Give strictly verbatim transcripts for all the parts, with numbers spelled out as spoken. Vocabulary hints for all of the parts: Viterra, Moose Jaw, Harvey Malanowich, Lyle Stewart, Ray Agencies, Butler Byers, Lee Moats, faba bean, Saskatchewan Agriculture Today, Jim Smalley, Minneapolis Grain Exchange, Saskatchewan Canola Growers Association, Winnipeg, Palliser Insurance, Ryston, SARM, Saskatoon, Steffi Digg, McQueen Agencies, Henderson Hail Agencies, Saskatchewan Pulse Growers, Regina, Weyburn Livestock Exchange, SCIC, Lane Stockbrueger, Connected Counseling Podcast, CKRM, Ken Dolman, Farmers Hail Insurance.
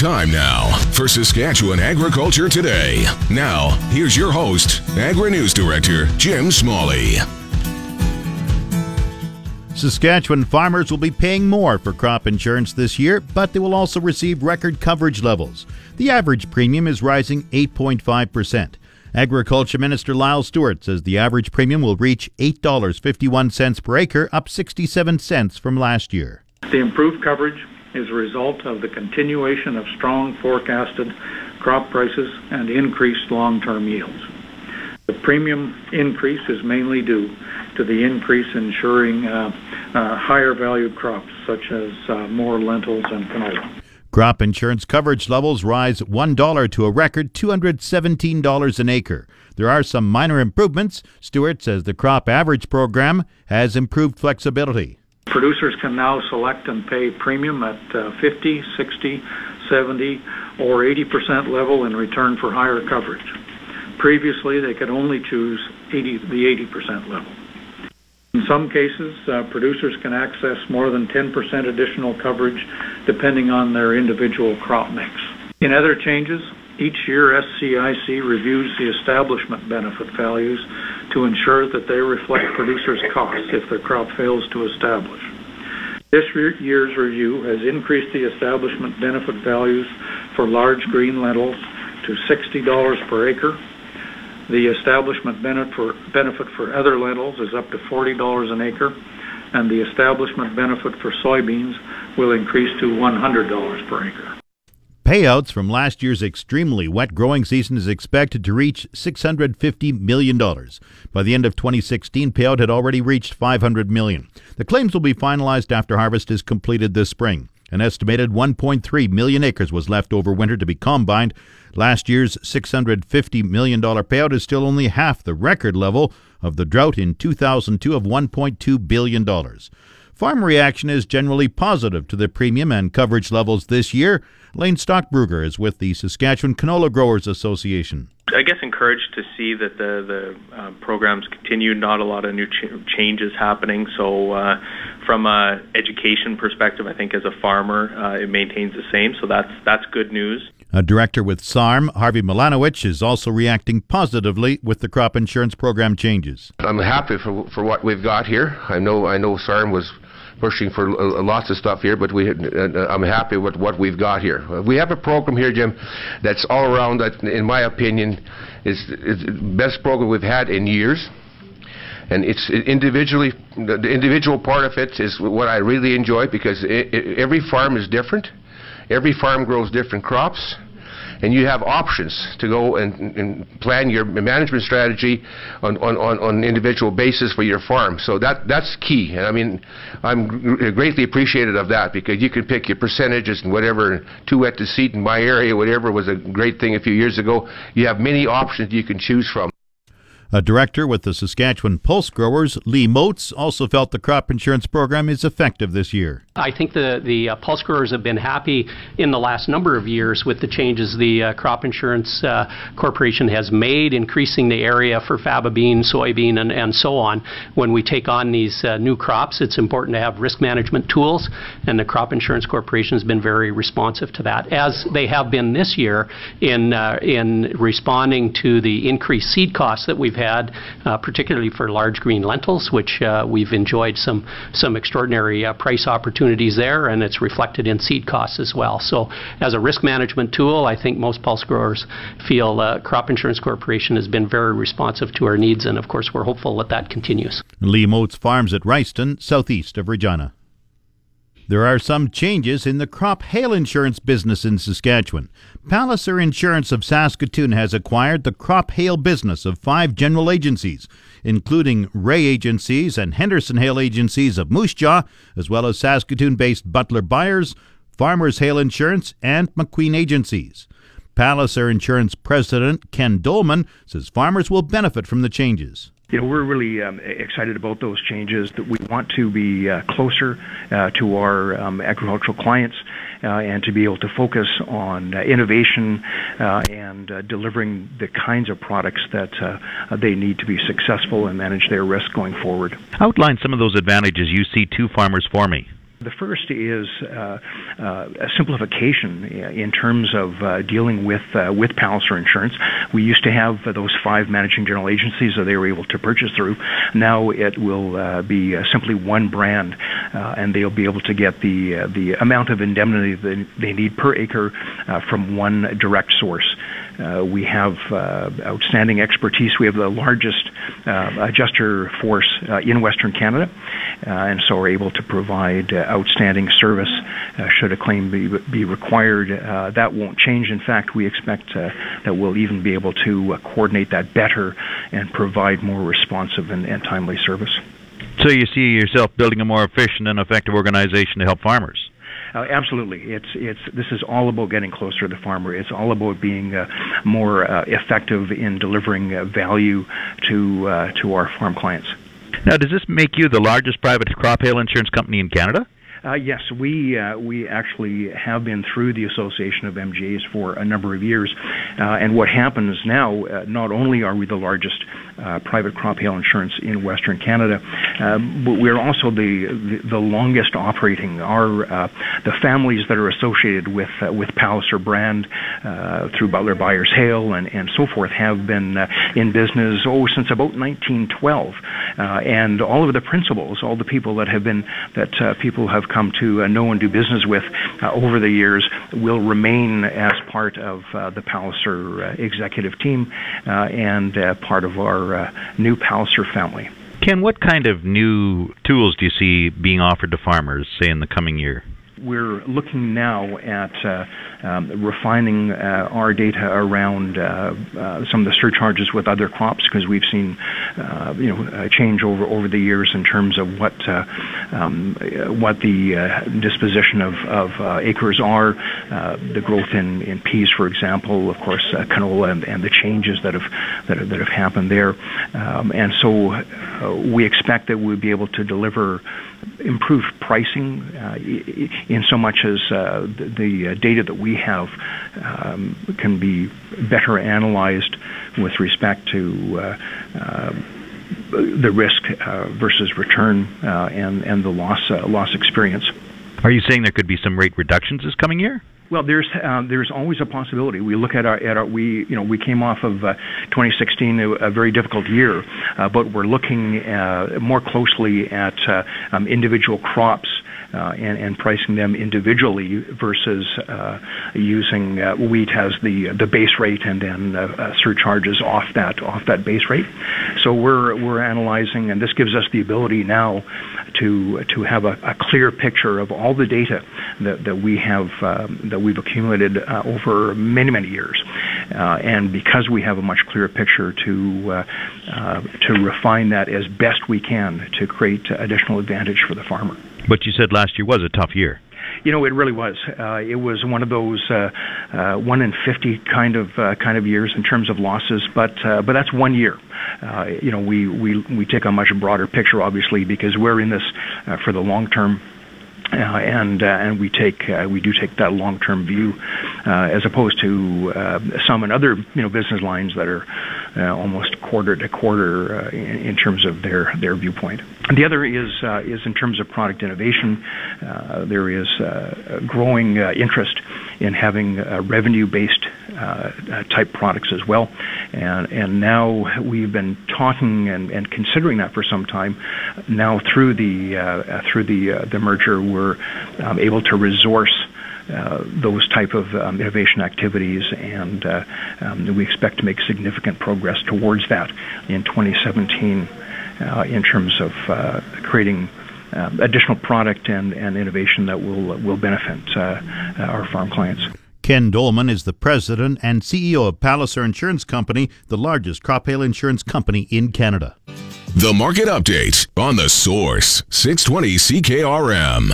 time now for Saskatchewan Agriculture Today. Now, here's your host, Agri-News Director Jim Smalley. Saskatchewan farmers will be paying more for crop insurance this year, but they will also receive record coverage levels. The average premium is rising eight point five percent. Agriculture Minister Lyle Stewart says the average premium will reach eight dollars and fifty-one cents per acre, up sixty-seven cents from last year. The improved coverage is a result of the continuation of strong forecasted crop prices and increased long-term yields. The premium increase is mainly due to the increase ensuring uh, uh, higher valued crops such as uh, more lentils and canola. Crop insurance coverage levels rise one dollar to a record two hundred seventeen dollars an acre. There are some minor improvements. Stewart says the crop average program has improved flexibility. Producers can now select and pay premium at uh, fifty, sixty, seventy, or eighty percent level in return for higher coverage. Previously, they could only choose eighty, the eighty percent level. In some cases, uh, producers can access more than ten percent additional coverage depending on their individual crop mix. In other changes, each year S C I C reviews the establishment benefit values to ensure that they reflect producers' costs if their crop fails to establish. This year's review has increased the establishment benefit values for large green lentils to sixty dollars per acre. The establishment benefit for, benefit for other lentils is up to forty dollars an acre, and the establishment benefit for soybeans will increase to one hundred dollars per acre. Payouts from last year's extremely wet growing season is expected to reach six hundred fifty million dollars. By the end of twenty sixteen, payout had already reached five hundred million dollars. The claims will be finalized after harvest is completed this spring. An estimated one point three million acres was left over winter to be combined. Last year's six hundred fifty million dollars payout is still only half the record level of the drought in two thousand two of one point two billion dollars. Farm reaction is generally positive to the premium and coverage levels this year. Lane Stockbrueger is with the Saskatchewan Canola Growers Association. I guess encouraged to see that the, the uh, programs continue, not a lot of new ch- changes happening. So uh, from an education perspective, I think as a farmer, uh, it maintains the same. So that's that's good news. A director with SARM, Harvey Malanowich, is also reacting positively with the crop insurance program changes. I'm happy for for what we've got here. I know I know SARM was pushing for uh, lots of stuff here, but we uh, I'm happy with what we've got here. Uh, we have a program here, Jim, that's all around. That, in my opinion, is the best program we've had in years. And it's individually, the individual part of it is what I really enjoy, because it, it, every farm is different. Every farm grows different crops, and you have options to go and, and plan your management strategy on, on, on an individual basis for your farm. So that that's key. And I mean, I'm gr- greatly appreciative of that, because you can pick your percentages and whatever, too wet to seed in my area, whatever was a great thing a few years ago. You have many options you can choose from. A director with the Saskatchewan Pulse Growers, Lee Moats, also felt the crop insurance program is effective this year. I think the, the uh, Pulse Growers have been happy in the last number of years with the changes the uh, Crop Insurance uh, Corporation has made, increasing the area for faba bean, soybean, and, and so on. When we take on these uh, new crops, it's important to have risk management tools, and the Crop Insurance Corporation has been very responsive to that, as they have been this year in, uh, in responding to the increased seed costs that we've had, uh, particularly for large green lentils, which uh, we've enjoyed some some extraordinary uh, price opportunities there, and it's reflected in seed costs as well. So as a risk management tool, I think most pulse growers feel uh, Crop Insurance Corporation has been very responsive to our needs, and of course we're hopeful that that continues. Lee Moats farms at Ryston, southeast of Regina. There are some changes in the crop hail insurance business in Saskatchewan. Palliser Insurance of Saskatoon has acquired the crop hail business of five general agencies, including Ray Agencies and Henderson Hail Agencies of Moose Jaw, as well as Saskatoon-based Butler Byers, Farmers Hail Insurance, and McQueen Agencies. Palliser Insurance President Ken Dolman says farmers will benefit from the changes. You know, we're really um, excited about those changes, that we want to be uh, closer uh, to our um, agricultural clients uh, and to be able to focus on uh, innovation uh, and uh, delivering the kinds of products that uh, they need to be successful and manage their risk going forward. Outline some of those advantages you see to farmers for me. The first is uh, uh, a simplification in terms of uh, dealing with uh, with Palliser Insurance. We used to have uh, those five managing general agencies that they were able to purchase through. Now it will uh, be uh, simply one brand, uh, and they'll be able to get the uh, the amount of indemnity that they need per acre uh, from one direct source. Uh, we have uh, outstanding expertise. We have the largest uh, adjuster force uh, in Western Canada, uh, and so are able to provide uh, outstanding service uh, should a claim be, be required. Uh, that won't change. In fact, we expect uh, that we'll even be able to uh, coordinate that better and provide more responsive and, and timely service. So you see yourself building a more efficient and effective organization to help farmers? Uh, absolutely. It's it's. This is all about getting closer to the farmer. It's all about being uh, more uh, effective in delivering uh, value to uh, to our farm clients. Now, does this make you the largest private crop hail insurance company in Canada? Uh, yes, we uh, we actually have been through the Association of M G As for a number of years, uh, and what happens now, uh, not only are we the largest uh, private crop hail insurance in Western Canada, uh, but we're also the, the the longest operating. Our uh, the families that are associated with uh, with Palliser brand uh, through Butler Byers Hail and, and so forth have been uh, in business oh since about nineteen twelve, uh, and all of the principals, all the people that have been that uh, people have come to uh, know and do business with uh, over the years will remain as part of uh, the Palliser uh, executive team uh, and uh, part of our uh, new Palliser family. Ken, what kind of new tools do you see being offered to farmers, say, in the coming year? We're looking now at uh, um, refining uh, our data around uh, uh, some of the surcharges with other crops, because we've seen uh, you know, a change over, over the years in terms of what uh, um, what the uh, disposition of, of uh, acres are, uh, the growth in, in peas, for example, of course, uh, canola, and, and the changes that have that, that have happened there. Um, and so uh, we expect that we'll be able to deliver improved pricing uh, in so much as uh, the, the data that we have um, can be better analyzed with respect to uh, uh, the risk uh, versus return uh, and, and the loss, uh, loss experience. Are you saying there could be some rate reductions this coming year? Well, there's uh, there's always a possibility. We look at our at our we you know we came off of uh, twenty sixteen, a, a very difficult year, uh, but we're looking uh, more closely at uh, um, individual crops uh, and and pricing them individually versus uh, using uh, wheat as the the base rate and then uh, uh, surcharges off that off that base rate. So we're we're analyzing, and this gives us the ability now to to have a, a clear picture of all the data that that we have um, that we've accumulated uh, over many, many years. Uh, and because we have a much clearer picture to uh, uh, to refine that as best we can to create additional advantage for the farmer. But you said last year was a tough year. You know, it really was. Uh, it was one of those uh, uh, one in fifty kind of uh, kind of years in terms of losses, but uh, but that's one year. Uh, you know, we, we, we take a much broader picture, obviously, because we're in this uh, for the long term. Uh, and uh, and we take uh, we do take that long-term view, uh, as opposed to uh, some and other you know business lines that are uh, almost quarter to quarter uh, in, in terms of their, their viewpoint. And the other is uh, is in terms of product innovation. Uh, there is uh, growing uh, interest in having uh, revenue-based uh, type products as well, and and now we've been talking and, and considering that for some time. Now through the uh, through the uh, the merger, we're We're um, able to resource uh, those type of um, innovation activities, and uh, um, we expect to make significant progress towards that in twenty seventeen uh, in terms of uh, creating uh, additional product and, and innovation that will will benefit uh, our farm clients. Ken Dolman is the president and C E O of Palliser Insurance Company, the largest crop hail insurance company in Canada. The Market Update on The Source, six twenty C K R M.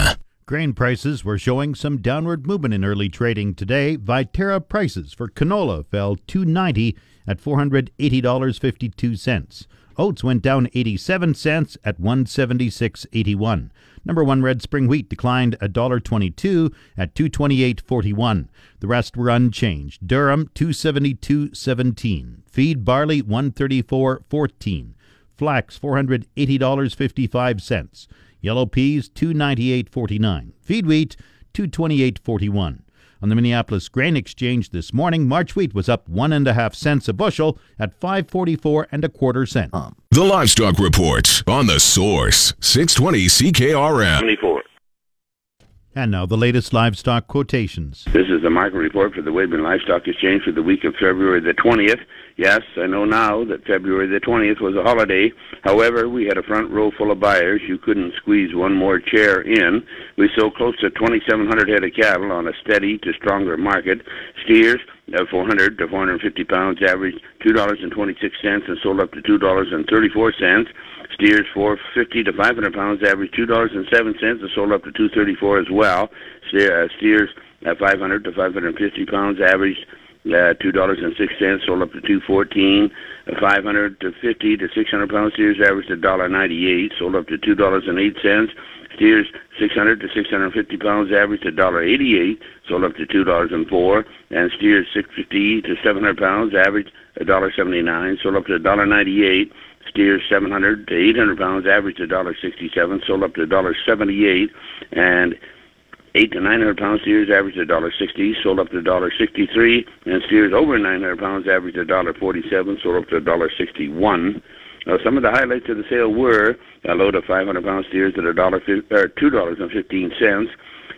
Grain prices were showing some downward movement in early trading today. Viterra prices for canola fell two dollars and ninety cents at four hundred eighty dollars and fifty-two cents. Oats went down eighty-seven cents at one hundred seventy-six dollars and eighty-one cents. Number one red spring wheat declined one dollar and twenty-two cents at two hundred twenty-eight dollars and forty-one cents. The rest were unchanged. Durum two hundred seventy-two dollars and seventeen cents. Feed barley one hundred thirty-four dollars and fourteen cents. Flax four hundred eighty dollars and fifty-five cents. Yellow peas, two ninety-eight forty-nine. Feed wheat, two twenty-eight forty-one. On the Minneapolis Grain Exchange this morning, March wheat was up one and a half cents a bushel at five forty-four and a quarter cent. Um. The Livestock Report on the Source, six twenty C K R M. twenty-four. And now the latest livestock quotations. This is the market report for the Weyburn Livestock Exchange for the week of February the twentieth. Yes, I know now that February the twentieth was a holiday. However, we had a front row full of buyers. You couldn't squeeze one more chair in. We sold close to twenty-seven hundred head of cattle on a steady to stronger market. Steers, four hundred to four fifty pounds, averaged two dollars and twenty-six cents and sold up to two dollars and thirty-four cents. Steers, four fifty to five hundred pounds, averaged two dollars and seven cents and sold up to two thirty-four as well. Steers, five hundred to five fifty pounds, averaged Uh, two dollars and six cents, sold up to two fourteen. Uh, five hundred to fifty to six hundred pound steers averaged one dollar and ninety-eight cents, sold up to two dollars and eight cents. Steers six hundred to six fifty pounds averaged one dollar and eighty-eight cents, sold up to two dollars and four cents. And steers six fifty to seven hundred pounds averaged one dollar and seventy-nine cents, sold up to one dollar and ninety-eight cents. Steers seven hundred to eight hundred pounds averaged one dollar and sixty-seven cents, sold up to one dollar and seventy-eight cents. And Eight to nine hundred pound steers averaged a dollar sixty, sold up to a dollar sixty-three, and steers over nine hundred pounds averaged a dollar forty-seven, sold up to a dollar sixty-one. Now, some of the highlights of the sale were a load of five hundred pound steers at a dollar or two dollars and fifteen cents,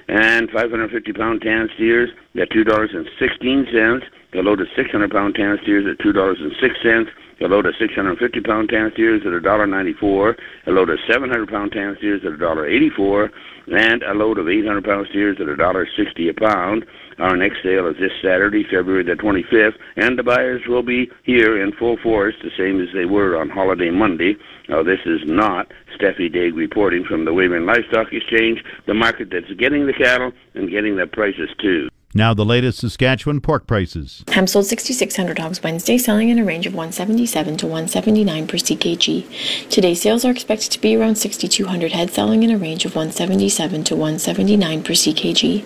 and five hundred fifty pound tan steers at two dollars and sixteen cents. A load of six hundred pound tan steers at two dollars and six cents. A load of six hundred fifty pound tan steers at one dollar and ninety-four cents, a load of seven hundred pound tan steers at one dollar and eighty-four cents, and a load of eight hundred pound steers at one dollar and sixty cents a pound. Our next sale is this Saturday, February the twenty-fifth, and the buyers will be here in full force, the same as they were on holiday Monday. Now, this is not Steffi Digg reporting from the Weyburn Livestock Exchange, the market that's getting the cattle and getting the prices too. Now the latest Saskatchewan pork prices. Ham sold sixty-six hundred hogs Wednesday, selling in a range of one seventy-seven to one seventy-nine per C K G. Today's sales are expected to be around sixty-two hundred head, selling in a range of one seventy-seven to one seventy-nine per C K G.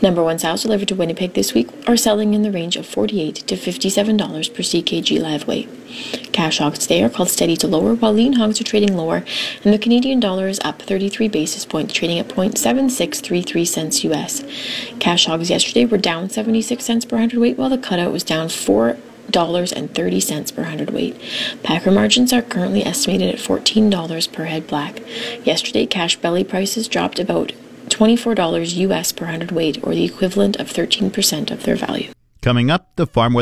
Number one sows delivered to Winnipeg this week are selling in the range of forty-eight to fifty-seven dollars per C K G live weight. Cash hogs today are called steady to lower, while lean hogs are trading lower, and the Canadian dollar is up thirty-three basis points, trading at zero point seven six three three cents U S. Cash hogs yesterday were down seventy-six cents per hundredweight, while the cutout was down four dollars and thirty cents per hundredweight. Packer margins are currently estimated at fourteen dollars per head black. Yesterday, cash belly prices dropped about twenty-four dollars U S per hundredweight, or the equivalent of thirteen percent of their value. Coming up, the farm